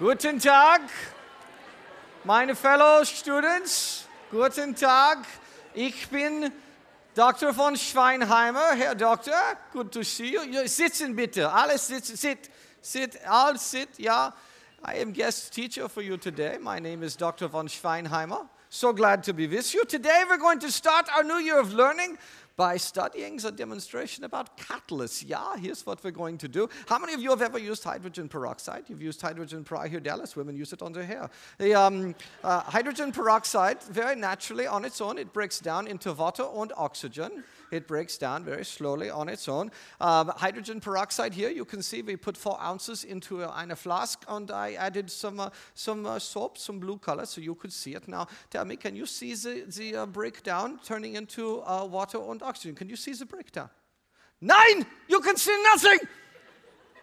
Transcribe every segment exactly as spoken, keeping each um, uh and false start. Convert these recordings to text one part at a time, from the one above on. Guten Tag, meine fellow students. Guten Tag. Ich bin Doctor von Schweinheimer. Herr Doctor, good to see you. Sitzen bitte. Alles sitzen. Sit. Sit. All sit. Yeah. I am guest teacher for you today. My name is Doctor von Schweinheimer. So glad to be with you. Today we're going to start our new year of learning by studying a demonstration about catalysts. Yeah, here's what we're going to do. How many of you have ever used hydrogen peroxide? You've used hydrogen peroxide. Here, Dallas, women use it on their hair. The um, uh, hydrogen peroxide, very naturally on its own, it breaks down into water and oxygen. It breaks down very slowly on its own. Um, hydrogen peroxide here, you can see we put four ounces into a flask, and I added some, uh, some uh, soap, some blue color, so you could see it. Now, tell me, can you see the, the uh, breakdown turning into uh, water and oxygen? Oxygen. Can you see the breakdown? Nein! You can see nothing!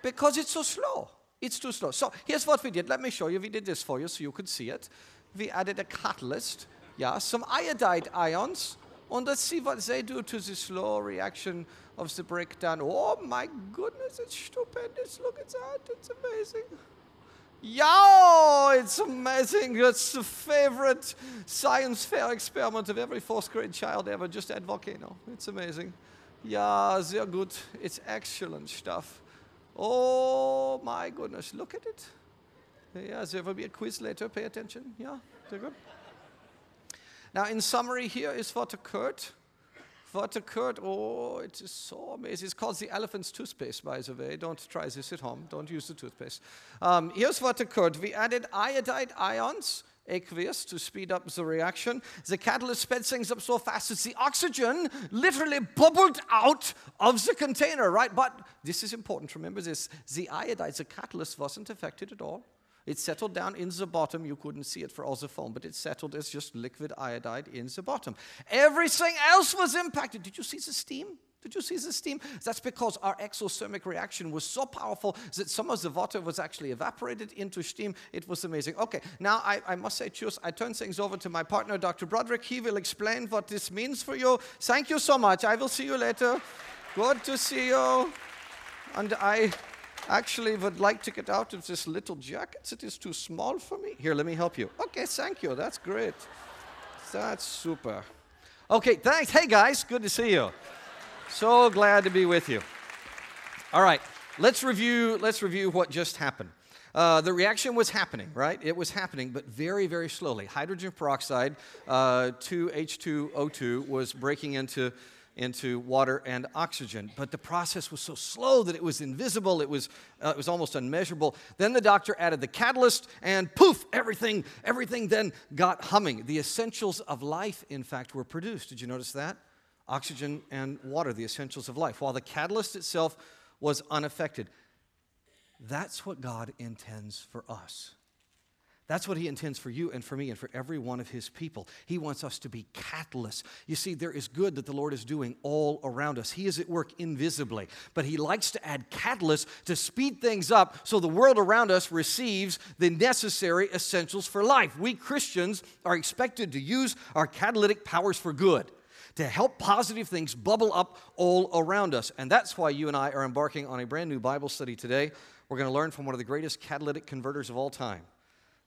Because it's so slow. It's too slow. So here's what we did. Let me show you. We did this for you so you could see it. We added a catalyst, yeah, some iodide ions, and let's see what they do to the slow reaction of the breakdown. Oh my goodness, it's stupendous. Look at that. It's amazing. Yo, it's amazing. It's the favorite science fair experiment of every fourth grade child ever. Just add volcano. It's amazing. Yeah, sehr gut. It's excellent stuff. Oh my goodness. Look at it. Yeah, there will be a quiz later. Pay attention. Yeah, they're good. Now, in summary, here is what occurred. What occurred? Oh, it is so amazing. It's called the elephant's toothpaste, by the way. Don't try this at home. Don't use the toothpaste. Um, here's what occurred. We added iodide ions, aqueous, to speed up the reaction. The catalyst sped things up so fast that the oxygen literally bubbled out of the container, right? But this is important. Remember this. The iodide, the catalyst, wasn't affected at all. It settled down in the bottom. You couldn't see it for all the foam, but it settled as just liquid iodide in the bottom. Everything else was impacted. Did you see the steam? Did you see the steam? That's because our exothermic reaction was so powerful that some of the water was actually evaporated into steam. It was amazing. Okay, now I, I must say cheers. I turn things over to my partner, Doctor Broderick. He will explain what this means for you. Thank you so much. I will see you later. Good to see you. And I... actually would like to get out of this little jacket. It is too small for me. Here, let me help you. Okay, thank you. That's great. That's super. Okay, thanks. Hey, guys. Good to see you. So glad to be with you. All right, let's review, let's review what just happened. Uh, the reaction was happening, right? It was happening, but very, very slowly. Hydrogen peroxide, uh, two H two O two, was breaking into... into water and oxygen. But the process was so slow that it was invisible. It was, uh, it was almost unmeasurable. Then the doctor added the catalyst, and poof, everything, everything then got humming. The essentials of life, in fact, were produced. Did you notice that? Oxygen and water, the essentials of life, while the catalyst itself was unaffected. That's what God intends for us. That's what he intends for you and for me and for every one of his people. He wants us to be catalysts. You see, there is good that the Lord is doing all around us. He is at work invisibly, but he likes to add catalysts to speed things up so the world around us receives the necessary essentials for life. We Christians are expected to use our catalytic powers for good, to help positive things bubble up all around us. And that's why you and I are embarking on a brand new Bible study today. We're going to learn from one of the greatest catalytic converters of all time,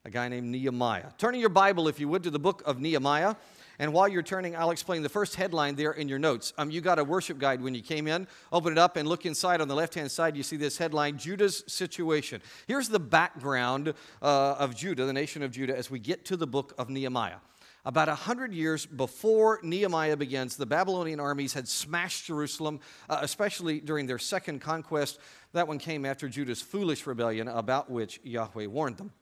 a guy named Nehemiah. Turn in your Bible, if you would, to the book of Nehemiah. And while you're turning, I'll explain the first headline there in your notes. Um, you got a worship guide when you came in. Open it up and look inside. On the left-hand side, you see this headline, Judah's Situation. Here's the background uh, of Judah, the nation of Judah, as we get to the book of Nehemiah. About one hundred years before Nehemiah begins, the Babylonian armies had smashed Jerusalem, uh, especially during their second conquest. That one came after Judah's foolish rebellion, about which Yahweh warned them.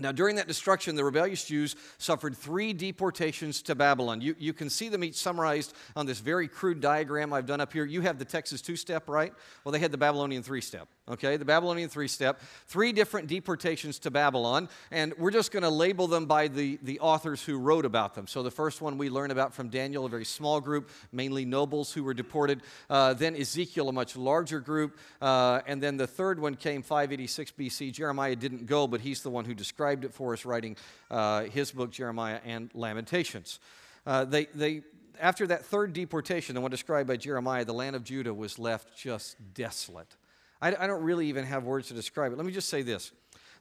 Now, during that destruction, the rebellious Jews suffered three deportations to Babylon. You, you can see them each summarized on this very crude diagram I've done up here. You have the Texas two-step, right? Well, they had the Babylonian three-step. Okay, the Babylonian three-step, three different deportations to Babylon, and we're just going to label them by the, the authors who wrote about them. So the first one we learn about from Daniel, a very small group, mainly nobles who were deported. Uh, then Ezekiel, a much larger group. Uh, and then the third one came five eighty-six B C Jeremiah didn't go, but he's the one who described it for us, writing uh, his book, Jeremiah and Lamentations. Uh, they, they, after that third deportation, the one described by Jeremiah, the land of Judah was left just desolate. I don't really even have words to describe it. Let me just say this.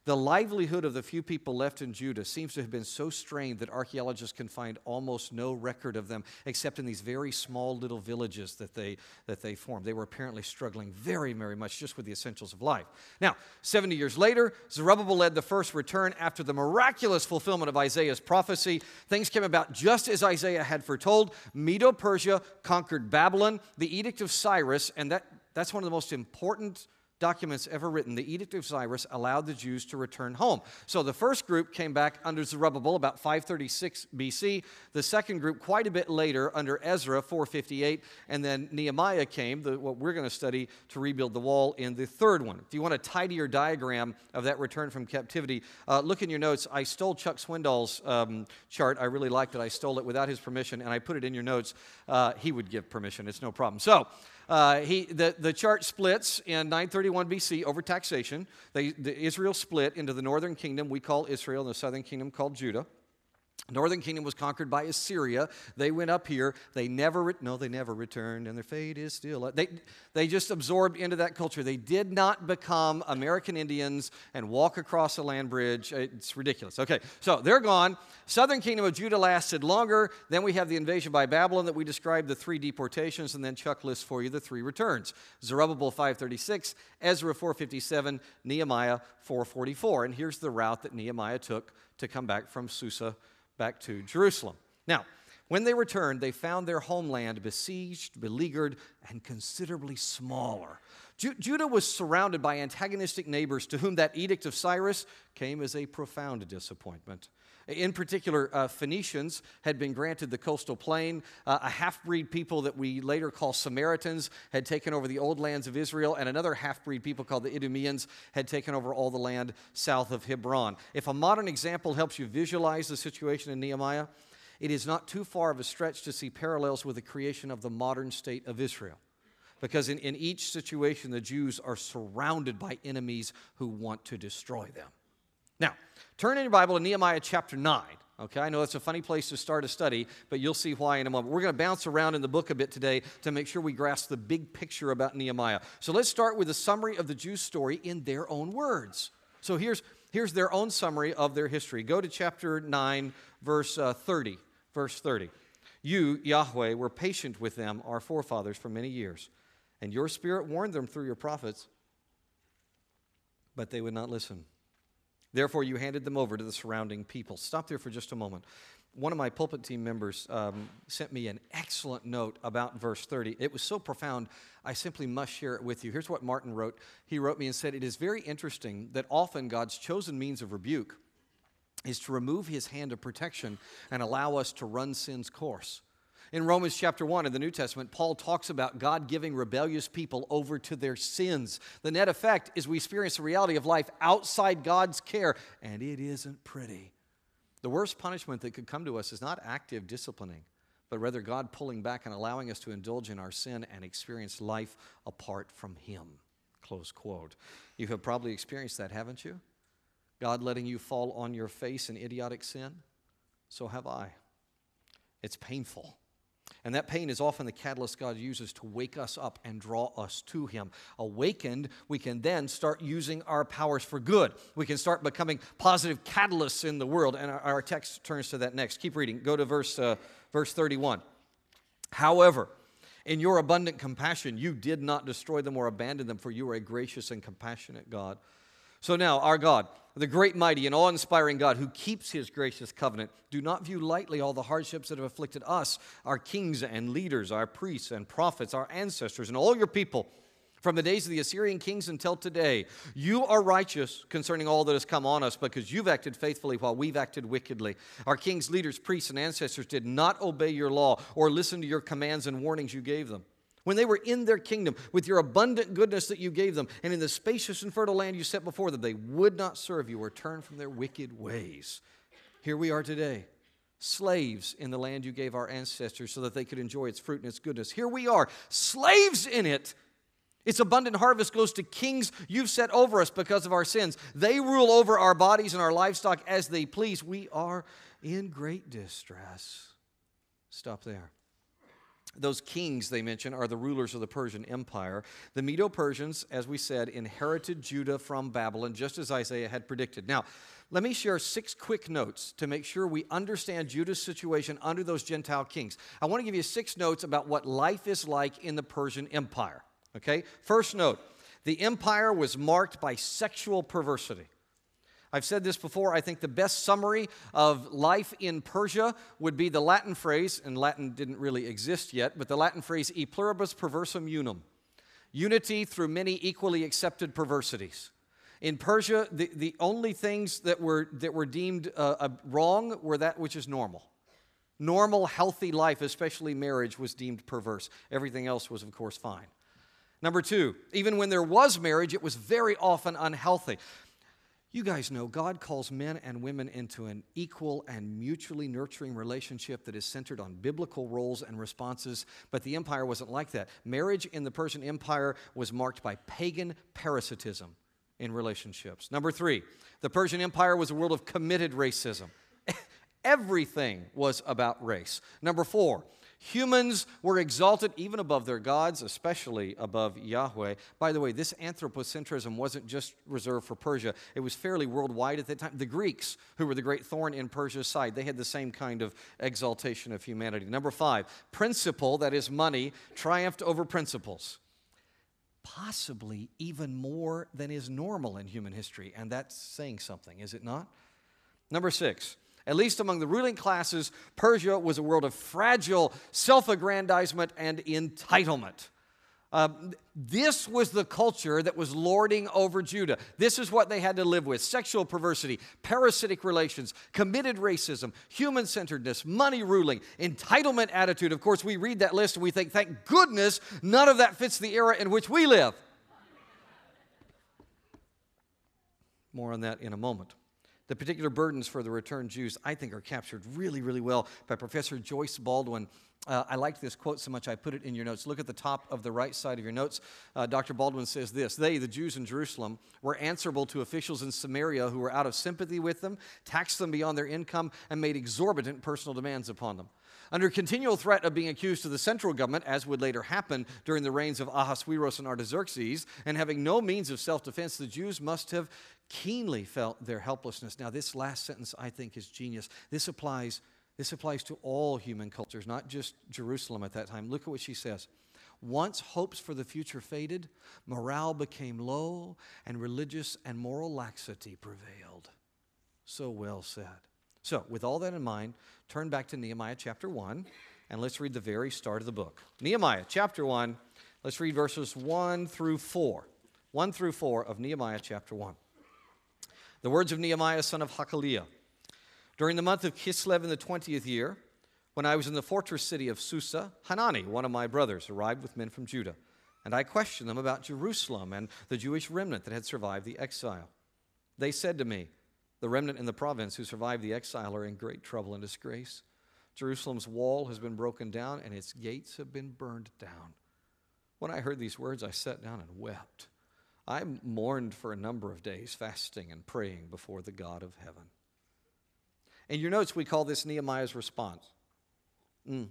The livelihood of the few people left in Judah seems to have been so strained that archaeologists can find almost no record of them, except in these very small little villages that they, that they formed. They were apparently struggling very, very much just with the essentials of life. Now, seventy years later, Zerubbabel led the first return after the miraculous fulfillment of Isaiah's prophecy. Things came about just as Isaiah had foretold. Medo-Persia conquered Babylon, the Edict of Cyrus, and that, that's one of the most important documents ever written. The Edict of Cyrus allowed the Jews to return home. So the first group came back under Zerubbabel about five thirty-six B C. The second group quite a bit later under Ezra, four fifty-eight. And then Nehemiah came, the, what we're going to study, to rebuild the wall in the third one. If you want a tidier diagram of that return from captivity, uh, look in your notes. I stole Chuck Swindoll's um, chart. I really liked it. I stole it without his permission, and I put it in your notes. Uh, he would give permission. It's no problem. So Uh, he, the, the chart splits in nine thirty-one B C over taxation. They, the Israel split into the northern kingdom we call Israel and the southern kingdom called Judah. Northern kingdom was conquered by Assyria. They went up here. They never, re- no, they never returned, and their fate is still. They, they just absorbed into that culture. They did not become American Indians and walk across a land bridge. It's ridiculous. Okay, so they're gone. Southern kingdom of Judah lasted longer. Then we have the invasion by Babylon that we described, the three deportations, and then Chuck lists for you the three returns. Zerubbabel five thirty-six, Ezra four fifty-seven, Nehemiah four forty-four. And here's the route that Nehemiah took to come back from Susa back to Jerusalem. Now, when they returned, they found their homeland besieged, beleaguered, and considerably smaller. Ju- Judah was surrounded by antagonistic neighbors to whom that Edict of Cyrus came as a profound disappointment. In particular, uh, Phoenicians had been granted the coastal plain. Uh, a half-breed people that we later call Samaritans had taken over the old lands of Israel, and another half-breed people called the Idumeans had taken over all the land south of Hebron. If a modern example helps you visualize the situation in Nehemiah, it is not too far of a stretch to see parallels with the creation of the modern state of Israel. Because in, in each situation, the Jews are surrounded by enemies who want to destroy them. Now, turn in your Bible to Nehemiah chapter nine. Okay, I know that's a funny place to start a study, but you'll see why in a moment. We're going to bounce around in the book a bit today to make sure we grasp the big picture about Nehemiah. So let's start with a summary of the Jews' story in their own words. So here's, here's their own summary of their history. Go to chapter nine, verse uh, thirty. Verse thirty. You, Yahweh, were patient with them, our forefathers, for many years, and your spirit warned them through your prophets, but they would not listen. Therefore, you handed them over to the surrounding people. Stop there for just a moment. One of my pulpit team members um, sent me an excellent note about verse thirty. It was so profound, I simply must share it with you. Here's what Martin wrote. He wrote me and said, "It is very interesting that often God's chosen means of rebuke is to remove his hand of protection and allow us to run sin's course." In Romans chapter one in the New Testament, Paul talks about God giving rebellious people over to their sins. The net effect is we experience the reality of life outside God's care, and it isn't pretty. The worst punishment that could come to us is not active disciplining, but rather God pulling back and allowing us to indulge in our sin and experience life apart from him. Close quote. You have probably experienced that, haven't you? God letting you fall on your face in idiotic sin? So have I. It's painful. And that pain is often the catalyst God uses to wake us up and draw us to him. Awakened, we can then start using our powers for good. We can start becoming positive catalysts in the world. And our text turns to that next. Keep reading. Go to verse uh, verse thirty-one. However, in your abundant compassion, you did not destroy them or abandon them, for you are a gracious and compassionate God. So now, our God, the great, mighty, and awe-inspiring God who keeps his gracious covenant, do not view lightly all the hardships that have afflicted us, our kings and leaders, our priests and prophets, our ancestors, and all your people, from the days of the Assyrian kings until today. You are righteous concerning all that has come on us, because you've acted faithfully while we've acted wickedly. Our kings, leaders, priests, and ancestors did not obey your law or listen to your commands and warnings you gave them. When they were in their kingdom, with your abundant goodness that you gave them, and in the spacious and fertile land you set before them, they would not serve you or turn from their wicked ways. Here we are today, slaves in the land you gave our ancestors so that they could enjoy its fruit and its goodness. Here we are, slaves in it. Its abundant harvest goes to kings you've set over us because of our sins. They rule over our bodies and our livestock as they please. We are in great distress. Stop there. Those kings they mention are the rulers of the Persian Empire. The Medo-Persians, as we said, inherited Judah from Babylon, just as Isaiah had predicted. Now, let me share six quick notes to make sure we understand Judah's situation under those Gentile kings. I want to give you six notes about what life is like in the Persian Empire. Okay? First note, the empire was marked by sexual perversity. I've said this before. I think the best summary of life in Persia would be the Latin phrase, and Latin didn't really exist yet, but the Latin phrase, e pluribus perversum unum, unity through many equally accepted perversities. In Persia, the, the only things that were, that were deemed uh, uh, wrong were that which is normal. Normal, healthy life, especially marriage, was deemed perverse. Everything else was, of course, fine. Number two, even when there was marriage, it was very often unhealthy. You guys know God calls men and women into an equal and mutually nurturing relationship that is centered on biblical roles and responses, but the empire wasn't like that. Marriage in the Persian Empire was marked by pagan parasitism in relationships. Number three, the Persian Empire was a world of committed racism. Everything was about race. Number four, humans were exalted even above their gods, especially above Yahweh. By the way, this anthropocentrism wasn't just reserved for Persia. It was fairly worldwide at that time. The Greeks, who were the great thorn in Persia's side, they had the same kind of exaltation of humanity. Number five, principle, that is money, triumphed over principles, possibly even more than is normal in human history, and that's saying something, is it not? Number six, at least among the ruling classes, Persia was a world of fragile self-aggrandizement and entitlement. Uh, this was the culture that was lording over Judah. This is what they had to live with. Sexual perversity, parasitic relations, committed racism, human-centeredness, money ruling, entitlement attitude. Of course, we read that list and we think, thank goodness, none of that fits the era in which we live. More on that in a moment. The particular burdens for the returned Jews, I think, are captured really, really well by Professor Joyce Baldwin. Uh, I liked this quote so much I put it in your notes. Look at the top of the right side of your notes. Uh, Doctor Baldwin says this, "They, the Jews in Jerusalem, were answerable to officials in Samaria who were out of sympathy with them, taxed them beyond their income, and made exorbitant personal demands upon them. Under continual threat of being accused to the central government, as would later happen during the reigns of Ahasuerus and Artaxerxes, and having no means of self-defense, the Jews must have keenly felt their helplessness." Now, this last sentence, I think, is genius. This applies, this applies to all human cultures, not just Jerusalem at that time. Look at what she says. "Once hopes for the future faded, morale became low, and religious and moral laxity prevailed." So well said. So, with all that in mind, turn back to Nehemiah chapter one, and let's read the very start of the book. Nehemiah chapter one, let's read verses one through four. one through four of Nehemiah chapter one. The words of Nehemiah, son of Hakaliah. "During the month of Kislev in the twentieth year, when I was in the fortress city of Susa, Hanani, one of my brothers, arrived with men from Judah, and I questioned them about Jerusalem and the Jewish remnant that had survived the exile. They said to me, 'The remnant in the province who survived the exile are in great trouble and disgrace. Jerusalem's wall has been broken down, and its gates have been burned down.' When I heard these words, I sat down and wept. I mourned for a number of days, fasting and praying before the God of heaven." In your notes, we call this Nehemiah's response. Mm.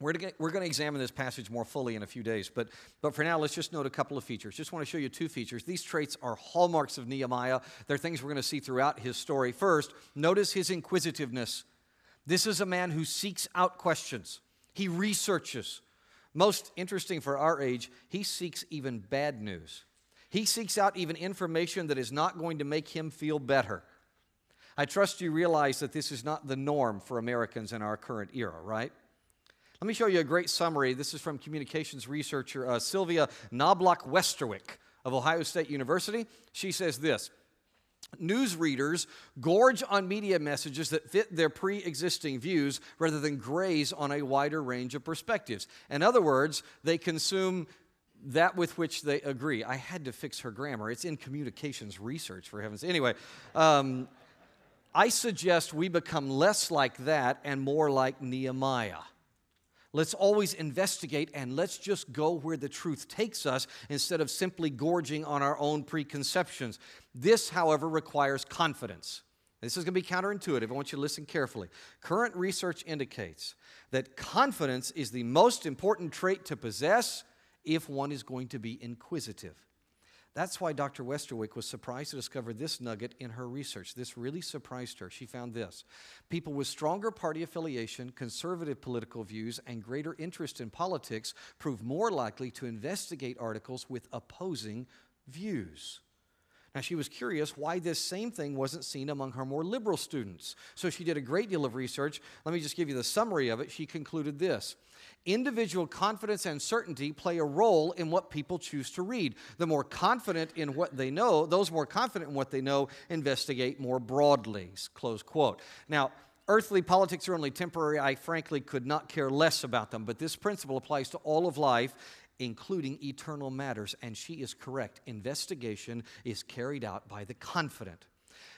We're going to examine this passage more fully in a few days, but, but for now, let's just note a couple of features. Just want to show you two features. These traits are hallmarks of Nehemiah. They're things we're going to see throughout his story. First, notice his inquisitiveness. This is a man who seeks out questions. He researches. Most interesting for our age, he seeks even bad news. He seeks out even information that is not going to make him feel better. I trust you realize that this is not the norm for Americans in our current era, right? Let me show you a great summary. This is from communications researcher uh, Sylvia Knobloch-Westerwick of Ohio State University. She says this, "Newsreaders gorge on media messages that fit their pre-existing views rather than graze on a wider range of perspectives. In other words, they consume that with which they agree." I had to fix her grammar. It's in communications research, for heaven's sake. Anyway, um, I suggest we become less like that and more like Nehemiah. Let's always investigate, and let's just go where the truth takes us instead of simply gorging on our own preconceptions. This, however, requires confidence. This is going to be counterintuitive. I want you to listen carefully. Current research indicates that confidence is the most important trait to possess if one is going to be inquisitive. That's why Doctor Westerwick was surprised to discover this nugget in her research. This really surprised her. She found this. People with stronger party affiliation, conservative political views, and greater interest in politics prove more likely to investigate articles with opposing views. Now, she was curious why this same thing wasn't seen among her more liberal students. So she did a great deal of research. Let me just give you the summary of it. She concluded this. Individual confidence and certainty play a role in what people choose to read. The more confident in what they know, those more confident in what they know investigate more broadly, close quote. Now, earthly politics are only temporary. I frankly could not care less about them, but this principle applies to all of life, including eternal matters, and she is correct. Investigation is carried out by the confident.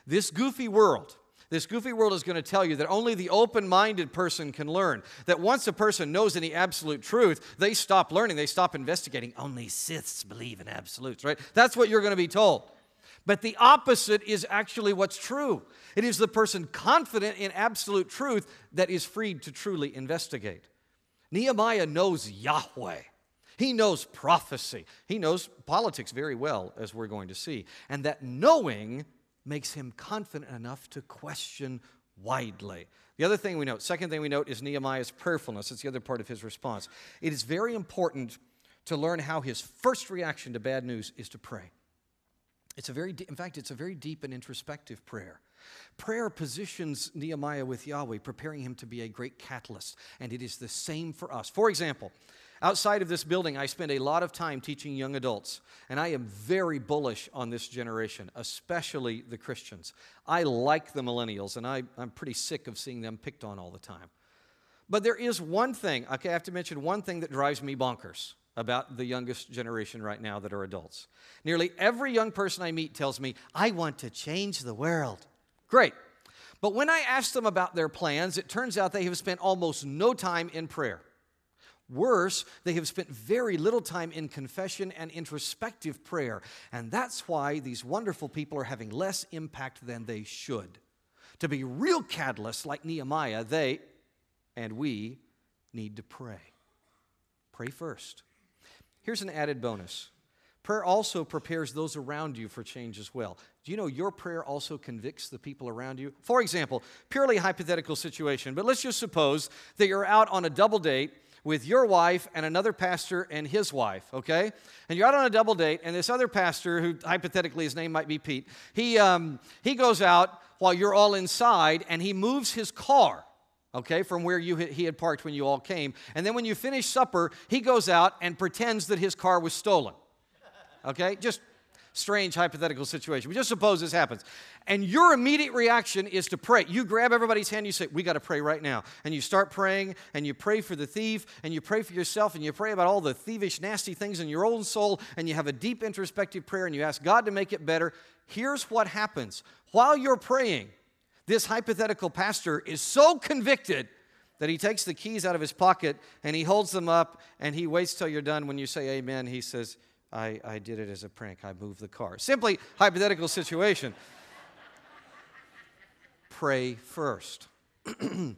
This goofy world... This goofy world is going to tell you that only the open-minded person can learn. That once a person knows any absolute truth, they stop learning, they stop investigating. Only Siths believe in absolutes, right? That's what you're going to be told. But the opposite is actually what's true. It is the person confident in absolute truth that is freed to truly investigate. Nehemiah knows Yahweh. He knows prophecy. He knows politics very well, as we're going to see. And that knowing makes him confident enough to question widely. The other thing we note, second thing we note, is Nehemiah's prayerfulness. It's the other part of his response. It is very important to learn how his first reaction to bad news is to pray. It's a very, de- in fact, it's a very deep and introspective prayer. Prayer positions Nehemiah with Yahweh, preparing him to be a great catalyst, and it is the same for us. For example, outside of this building, I spend a lot of time teaching young adults, and I am very bullish on this generation, especially the Christians. I like the millennials, and I, I'm pretty sick of seeing them picked on all the time. But there is one thing, okay, I have to mention one thing that drives me bonkers about the youngest generation right now that are adults. Nearly every young person I meet tells me, I want to change the world. Great. But when I ask them about their plans, it turns out they have spent almost no time in prayer. Worse, they have spent very little time in confession and introspective prayer, and that's why these wonderful people are having less impact than they should. To be real catalysts like Nehemiah, they, and we, need to pray. Pray first. Here's an added bonus. Prayer also prepares those around you for change as well. Do you know your prayer also convicts the people around you? For example, purely hypothetical situation, but let's just suppose that you're out on a double date with your wife and another pastor and his wife, okay? And you're out on a double date, and this other pastor, who hypothetically his name might be Pete, he um, he goes out while you're all inside, and he moves his car, okay, from where you he had parked when you all came. And then when you finish supper, he goes out and pretends that his car was stolen, okay? Just strange hypothetical situation. We just suppose this happens. And your immediate reaction is to pray. You grab everybody's hand and you say, we got to pray right now. And you start praying, and you pray for the thief, and you pray for yourself, and you pray about all the thievish, nasty things in your own soul, and you have a deep introspective prayer, and you ask God to make it better. Here's what happens. While you're praying, this hypothetical pastor is so convicted that he takes the keys out of his pocket, and he holds them up, and he waits till you're done. When you say amen, he says, I, I did it as a prank. I moved the car. Simply hypothetical situation. Pray first.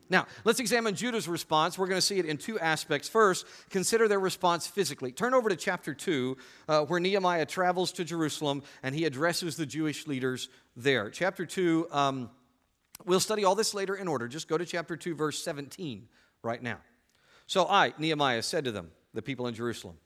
Now, let's examine Judah's response. We're going to see it in two aspects. First, consider their response physically. Turn over to chapter two, uh, where Nehemiah travels to Jerusalem, and he addresses the Jewish leaders there. Chapter two, um, we'll study all this later in order. Just go to chapter two, verse seventeen right now. So I, Nehemiah, said to them, the people in Jerusalem,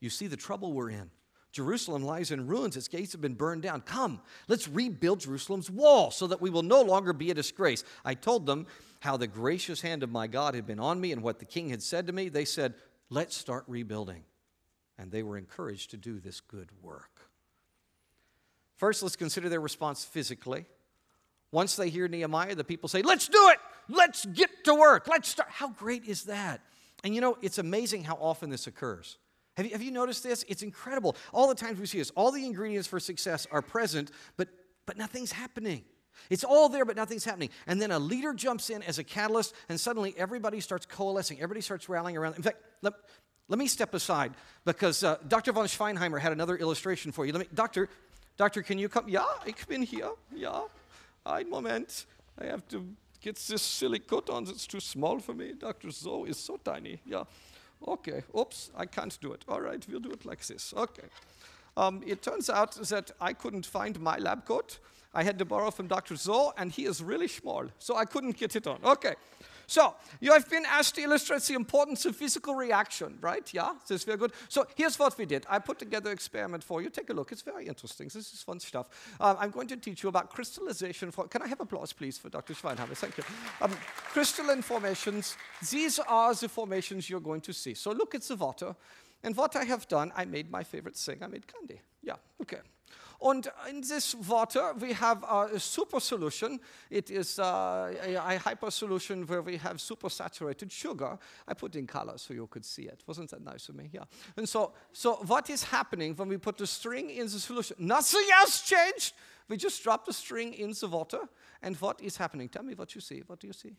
you see the trouble we're in. Jerusalem lies in ruins. Its gates have been burned down. Come, let's rebuild Jerusalem's wall so that we will no longer be a disgrace. I told them how the gracious hand of my God had been on me and what the king had said to me. They said, let's start rebuilding. And they were encouraged to do this good work. First, let's consider their response physically. Once they hear Nehemiah, the people say, let's do it. Let's get to work. Let's start. How great is that? And you know, it's amazing how often this occurs. Have you, have you noticed this? It's incredible. All the times we see this, all the ingredients for success are present, but, but nothing's happening. It's all there, but nothing's happening. And then a leader jumps in as a catalyst, and suddenly everybody starts coalescing. Everybody starts rallying around. In fact, let, let me step aside, because uh, Doctor von Schweinheimer had another illustration for you. Let me, Doctor, Doctor, can you come? Yeah, ich bin hier. Yeah. Ein Moment, I have to get this silly coat on, it's too small for me. Doctor Zoe is so tiny, yeah. Okay, oops, I can't do it. All right, we'll do it like this, okay. Um, it turns out that I couldn't find my lab coat. I had to borrow from Doctor Zoe, and he is really small, so I couldn't get it on, okay. So, you have been asked to illustrate the importance of physical reaction, right? Yeah, this is very good. So, here's what we did. I put together an experiment for you. Take a look. It's very interesting. This is fun stuff. Um, I'm going to teach you about crystallization. For, can I have applause, please, for Doctor Schweinheimer? Thank you. Um, crystalline formations. These are the formations you're going to see. So, look at the water. And what I have done, I made my favorite thing. I made candy. Yeah, okay. And in this water, we have uh, a super solution. It is uh, a, a hyper solution where we have supersaturated sugar. I put in color so you could see it. Wasn't that nice of me? Yeah. And so, so what is happening when we put the string in the solution? Nothing else changed. We just drop the string in the water. And what is happening? Tell me what you see. What do you see?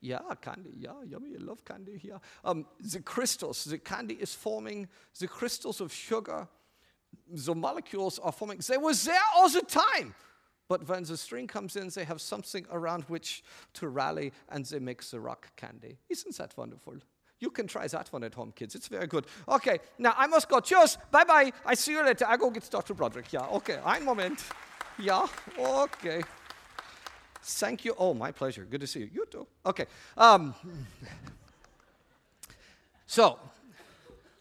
Yeah, candy, yeah, yummy, I love candy, yeah. Um, the crystals, the candy is forming, the crystals of sugar, the molecules are forming. They were there all the time. But when the string comes in, they have something around which to rally, and they make the rock candy. Isn't that wonderful? You can try that one at home, kids. It's very good. Okay, now I must go. Cheers. Bye-bye. I see you later. I go get Doctor Broderick. Yeah, okay. Ein Moment. Yeah, okay. Thank you. Oh, my pleasure. Good to see you. You too. Okay. Um, so,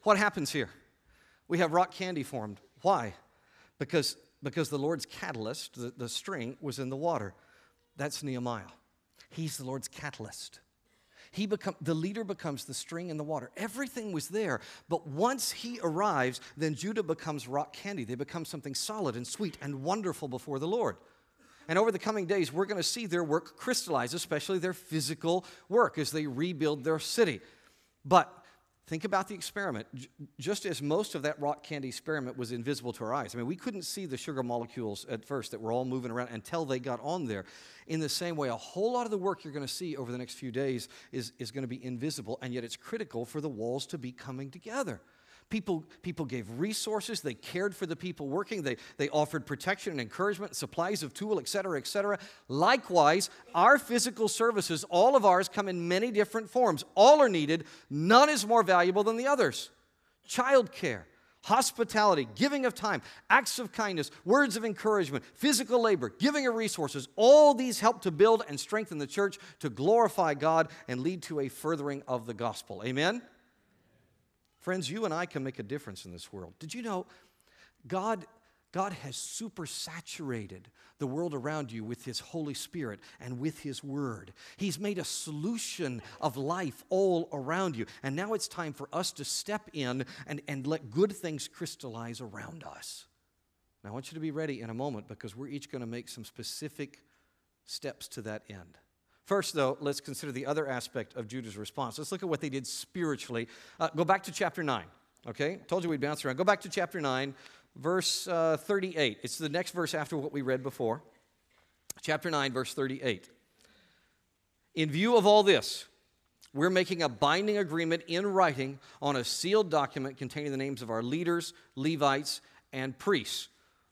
what happens here? We have rock candy formed. Why? Because, because the Lord's catalyst, the, the string, was in the water. That's Nehemiah. He's the Lord's catalyst. He become, the leader becomes the string in the water. Everything was there, but once he arrives, then Judah becomes rock candy. They become something solid and sweet and wonderful before the Lord. And over the coming days, we're going to see their work crystallize, especially their physical work as they rebuild their city. But think about the experiment. Just as most of that rock candy experiment was invisible to our eyes. I mean, we couldn't see the sugar molecules at first that were all moving around until they got on there. In the same way, a whole lot of the work you're going to see over the next few days is, is going to be invisible, and yet it's critical for the walls to be coming together. People, people gave resources, they cared for the people working, they, they offered protection and encouragement, supplies of tool, et cetera, et cetera. Likewise, our physical services, all of ours, come in many different forms. All are needed. None is more valuable than the others. Childcare, hospitality, giving of time, acts of kindness, words of encouragement, physical labor, giving of resources, all these help to build and strengthen the church to glorify God and lead to a furthering of the gospel. Amen? Friends, you and I can make a difference in this world. Did you know God, God has supersaturated the world around you with His Holy Spirit and with His Word? He's made a solution of life all around you. And now it's time for us to step in and, and let good things crystallize around us. Now, I want you to be ready in a moment because we're each going to make some specific steps to that end. First, though, let's consider the other aspect of Judah's response. Let's look at what they did spiritually. Uh, go back to chapter nine, okay? Told you we'd bounce around. Go back to chapter nine, verse uh, thirty-eight. It's the next verse after what we read before. Chapter nine, verse thirty-eight. In view of all this, we're making a binding agreement in writing on a sealed document containing the names of our leaders, Levites, and priests.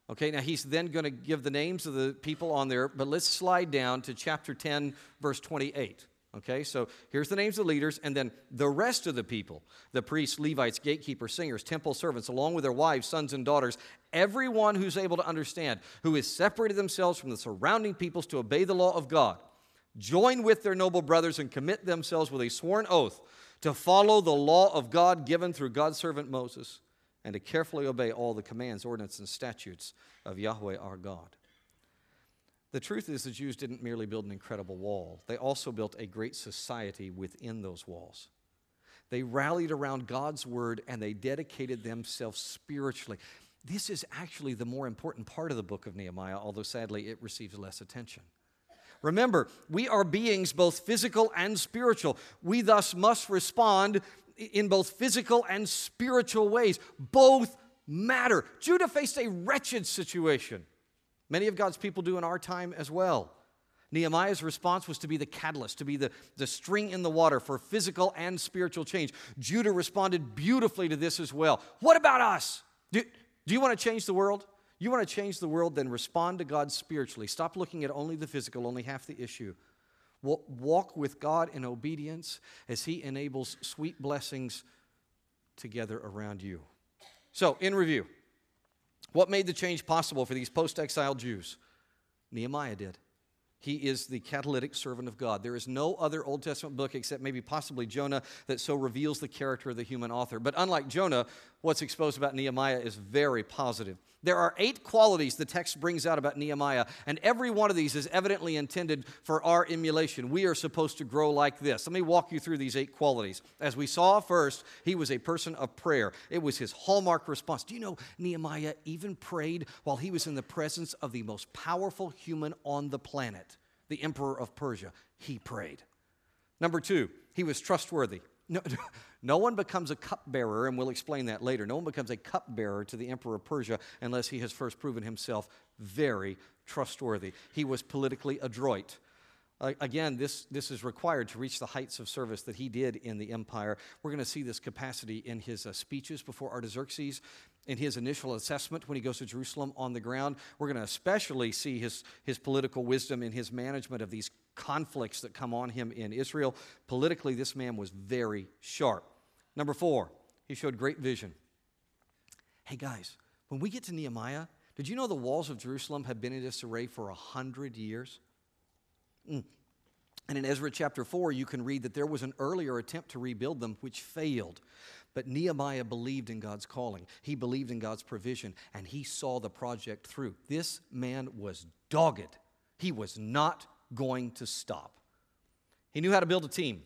Okay, now he's then going to give the names of the people on there, but let's slide down to chapter ten, verse twenty-eight. Okay, so here's the names of the leaders, and then the rest of the people, the priests, Levites, gatekeepers, singers, temple servants, along with their wives, sons, and daughters, everyone who's able to understand, who has separated themselves from the surrounding peoples to obey the law of God, join with their noble brothers and commit themselves with a sworn oath to follow the law of God given through God's servant Moses, and to carefully obey all the commands, ordinances, and statutes of Yahweh our God. The truth is the Jews didn't merely build an incredible wall. They also built a great society within those walls. They rallied around God's word, and they dedicated themselves spiritually. This is actually the more important part of the book of Nehemiah, although sadly it receives less attention. Remember, we are beings both physical and spiritual. We thus must respond in both physical and spiritual ways. Both matter. Judah faced a wretched situation. Many of God's people do in our time as well. Nehemiah's response was to be the catalyst, to be the, the string in the water for physical and spiritual change. Judah responded beautifully to this as well. What about us? Do, do you want to change the world? You want to change the world, then respond to God spiritually. Stop looking at only the physical, only half the issue. Walk with God in obedience as He enables sweet blessings to gather around you. So, in review, what made the change possible for these post-exile Jews? Nehemiah did. He is the catalytic servant of God. There is no other Old Testament book except maybe possibly Jonah that so reveals the character of the human author. But unlike Jonah, what's exposed about Nehemiah is very positive. There are eight qualities the text brings out about Nehemiah, and every one of these is evidently intended for our emulation. We are supposed to grow like this. Let me walk you through these eight qualities. As we saw first, he was a person of prayer. It was his hallmark response. Do you know Nehemiah even prayed while he was in the presence of the most powerful human on the planet, the emperor of Persia? He prayed. Number two, he was trustworthy. No, no one becomes a cupbearer, and we'll explain that later. No one becomes a cupbearer to the emperor of Persia unless he has first proven himself very trustworthy. He was politically adroit. Uh, again, this, this is required to reach the heights of service that he did in the empire. We're going to see this capacity in his uh, speeches before Artaxerxes, in his initial assessment when he goes to Jerusalem on the ground. We're going to especially see his, his political wisdom in his management of these conflicts that come on him in Israel. Politically, this man was very sharp. Number four, he showed great vision. Hey guys, when we get to Nehemiah, did you know the walls of Jerusalem have been in disarray for a hundred years? Mm. And in Ezra chapter four, you can read that there was an earlier attempt to rebuild them which failed. But Nehemiah believed in God's calling. He believed in God's provision, and he saw the project through. This man was dogged. He was not going to stop. He knew how to build a team.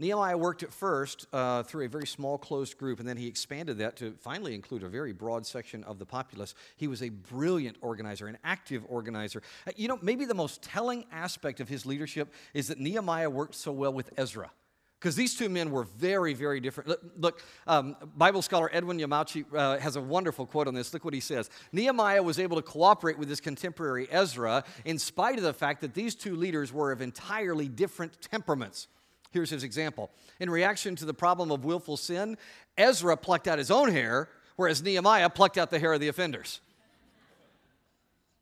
Nehemiah worked at first uh, through a very small closed group, and then he expanded that to finally include a very broad section of the populace. He was a brilliant organizer, an active organizer. You know, maybe the most telling aspect of his leadership is that Nehemiah worked so well with Ezra, because these two men were very, very different. Look, look um, Bible scholar Edwin Yamauchi uh, has a wonderful quote on this. Look what he says. Nehemiah was able to cooperate with his contemporary Ezra in spite of the fact that these two leaders were of entirely different temperaments. Here's his example. In reaction to the problem of willful sin, Ezra plucked out his own hair, whereas Nehemiah plucked out the hair of the offenders.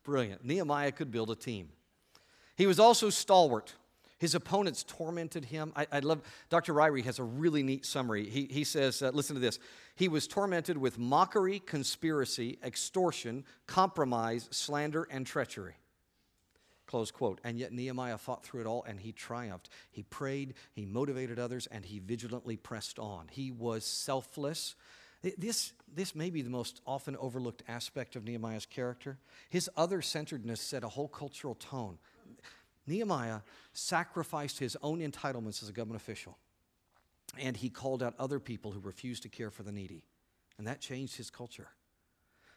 Brilliant. Nehemiah could build a team. He was also stalwart. His opponents tormented him. I, I love, Doctor Ryrie has a really neat summary. He, he says, uh, listen to this. He was tormented with mockery, conspiracy, extortion, compromise, slander, and treachery. Close quote. And yet Nehemiah fought through it all, and he triumphed. He prayed, he motivated others, and he vigilantly pressed on. He was selfless. This, this may be the most often overlooked aspect of Nehemiah's character. His other-centeredness set a whole cultural tone. Nehemiah sacrificed his own entitlements as a government official, and he called out other people who refused to care for the needy, and that changed his culture.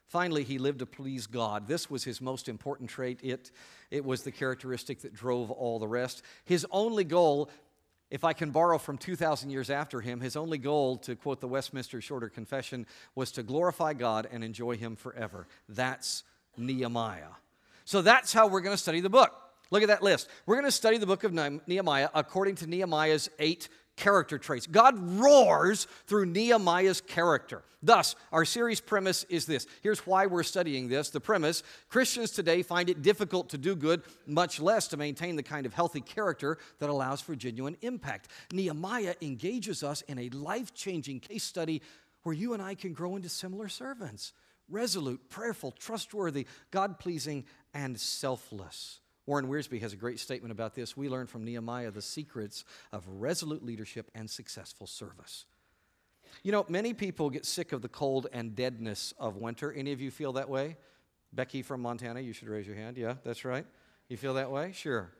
Finally, he lived to please God. This was his most important trait. It, it was the characteristic that drove all the rest. His only goal, if I can borrow from two thousand years after him, his only goal, to quote the Westminster Shorter Confession, was to glorify God and enjoy Him forever. That's Nehemiah. So that's how we're going to study the book. Look at that list. We're going to study the book of Nehemiah according to Nehemiah's eight character traits. God roars through Nehemiah's character. Thus, our series premise is this. Here's why we're studying this. The premise: Christians today find it difficult to do good, much less to maintain the kind of healthy character that allows for genuine impact. Nehemiah engages us in a life-changing case study where you and I can grow into similar servants: resolute, prayerful, trustworthy, God-pleasing, and selfless. Warren Wiersbe has a great statement about this. We learn from Nehemiah the secrets of resolute leadership and successful service. You know, many people get sick of the cold and deadness of winter. Any of you feel that way? Becky from Montana, you should raise your hand. Yeah, that's right. You feel that way? Sure.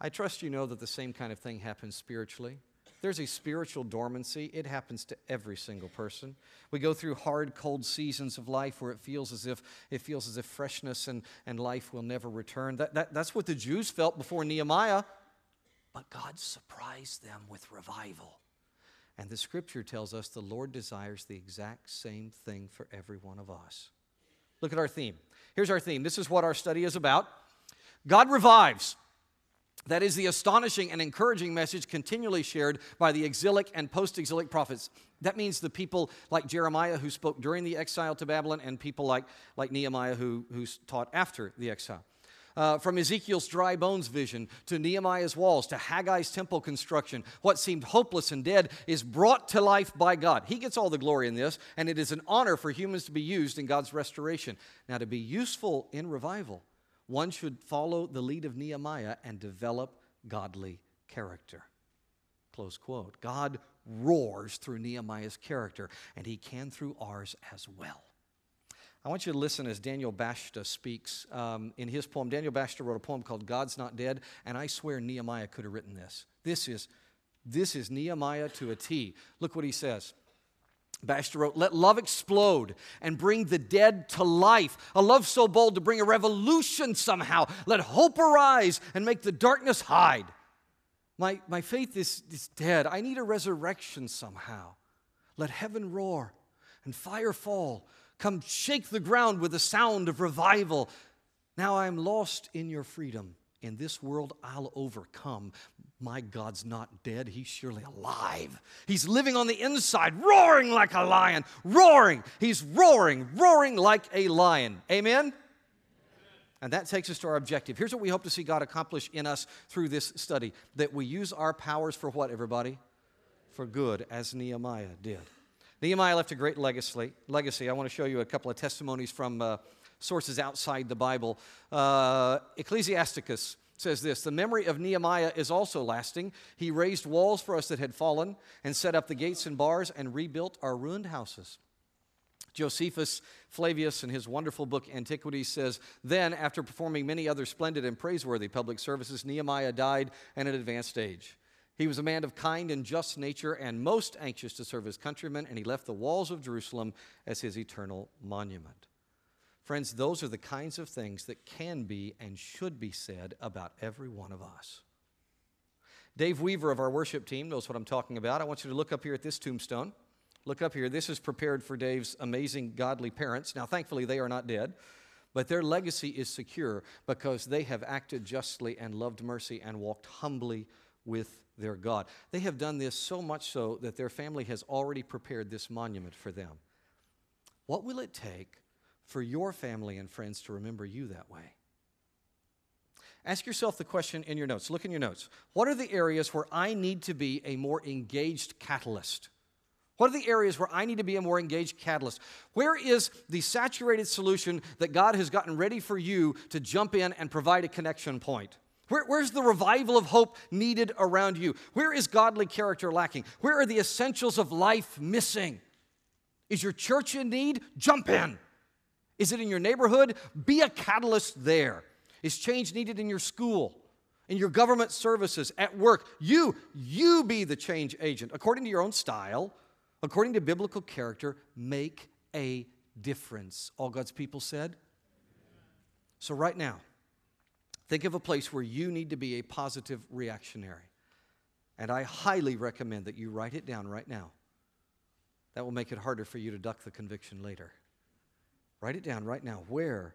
I trust you know that the same kind of thing happens spiritually. There's a spiritual dormancy. It happens to every single person. We go through hard, cold seasons of life where it feels as if it feels as if freshness and, and life will never return. That, that, that's what the Jews felt before Nehemiah. But God surprised them with revival. And the Scripture tells us the Lord desires the exact same thing for every one of us. Look at our theme. Here's our theme. This is what our study is about. God revives. That is the astonishing and encouraging message continually shared by the exilic and post-exilic prophets. That means the people like Jeremiah who spoke during the exile to Babylon, and people like, like Nehemiah who, who taught after the exile. Uh, from Ezekiel's dry bones vision to Nehemiah's walls to Haggai's temple construction, what seemed hopeless and dead is brought to life by God. He gets all the glory in this, and it is an honor for humans to be used in God's restoration. Now, to be useful in revival, one should follow the lead of Nehemiah and develop godly character. Close quote. God roars through Nehemiah's character, and he can through ours as well. I want you to listen as Daniel Bashta speaks um, in his poem. Daniel Bashta wrote a poem called God's Not Dead, and I swear Nehemiah could have written this. This is, this is Nehemiah to a T. Look what he says. Bashta wrote, "Let love explode and bring the dead to life. A love so bold to bring a revolution somehow. Let hope arise and make the darkness hide. My, my faith is, is dead. I need a resurrection somehow. Let heaven roar and fire fall. Come shake the ground with the sound of revival. Now I am lost in your freedom. In this world, I'll overcome. My God's not dead. He's surely alive. He's living on the inside, roaring like a lion, roaring. He's roaring, roaring like a lion." Amen? Amen? And that takes us to our objective. Here's what we hope to see God accomplish in us through this study, that we use our powers for what, everybody? For good, as Nehemiah did. Nehemiah left a great legacy. Legacy. I want to show you a couple of testimonies from Uh, sources outside the Bible. Uh, Ecclesiasticus says this, "The memory of Nehemiah is also lasting. He raised walls for us that had fallen and set up the gates and bars and rebuilt our ruined houses." Josephus Flavius, in his wonderful book Antiquities, says, "Then, after performing many other splendid and praiseworthy public services, Nehemiah died at an advanced age. He was a man of kind and just nature and most anxious to serve his countrymen, and he left the walls of Jerusalem as his eternal monument." Friends, those are the kinds of things that can be and should be said about every one of us. Dave Weaver of our worship team knows what I'm talking about. I want you to look up here at this tombstone. Look up here. This is prepared for Dave's amazing godly parents. Now, thankfully, they are not dead, but their legacy is secure because they have acted justly and loved mercy and walked humbly with their God. They have done this so much so that their family has already prepared this monument for them. What will it take for your family and friends to remember you that way? Ask yourself the question in your notes. Look in your notes. What are the areas where I need to be a more engaged catalyst? What are the areas where I need to be a more engaged catalyst? Where is the saturated solution that God has gotten ready for you to jump in and provide a connection point? Where, where's the revival of hope needed around you? Where is godly character lacking? Where are the essentials of life missing? Is your church in need? Jump in. Is it in your neighborhood? Be a catalyst there. Is change needed in your school, in your government services, at work? You, you be the change agent. According to your own style, according to biblical character, make a difference. All God's people said. So right now, think of a place where you need to be a positive reactionary. And I highly recommend that you write it down right now. That will make it harder for you to duck the conviction later. Write it down right now. Where,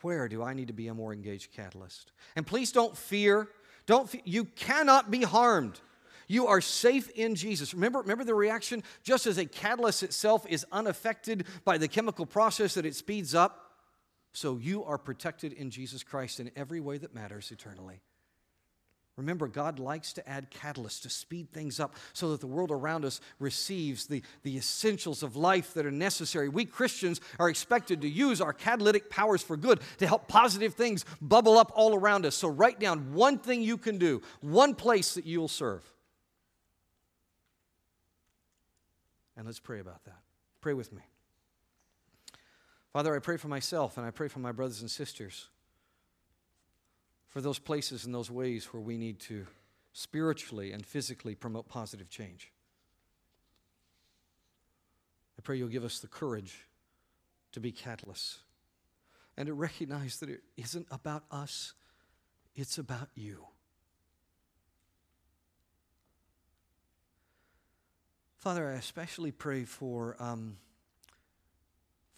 where do I need to be a more engaged catalyst? And please don't fear. Don't fe- you cannot be harmed. You are safe in Jesus. Remember, remember the reaction? Just as a catalyst itself is unaffected by the chemical process that it speeds up, so you are protected in Jesus Christ in every way that matters eternally. Remember, God likes to add catalysts to speed things up so that the world around us receives the, the essentials of life that are necessary. We Christians are expected to use our catalytic powers for good to help positive things bubble up all around us. So write down one thing you can do, one place that you will serve. And let's pray about that. Pray with me. Father, I pray for myself and I pray for my brothers and sisters, for those places and those ways where we need to spiritually and physically promote positive change. I pray you'll give us the courage to be catalysts and to recognize that it isn't about us, it's about you. Father, I especially pray for, um,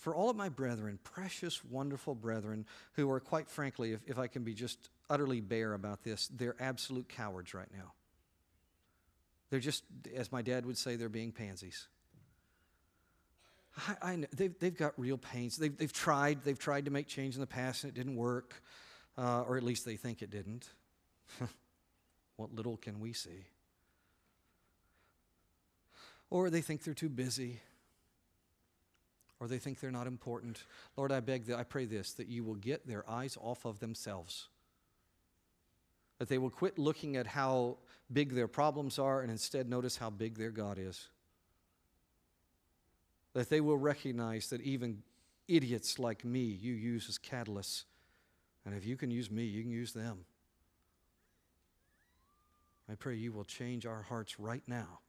for all of my brethren, precious, wonderful brethren, who are, quite frankly, if, if I can be just utterly bare about this, they're absolute cowards right now. They're just, as my dad would say, they're being pansies. I, I know, they've, they've got real pains. They've, they've tried. They've tried to make change in the past, and it didn't work, uh, or at least they think it didn't. What little can we see? Or they think they're too busy. Or they think they're not important. Lord, I beg that, I pray this, that you will get their eyes off of themselves. That they will quit looking at how big their problems are and instead notice how big their God is. That they will recognize that even idiots like me, you use as catalysts. And if you can use me, you can use them. I pray you will change our hearts right now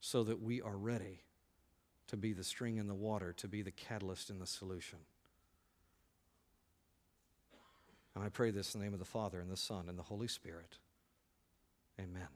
so that we are ready to be the string in the water, to be the catalyst in the solution. And I pray this in the name of the Father, and the Son, and the Holy Spirit. Amen.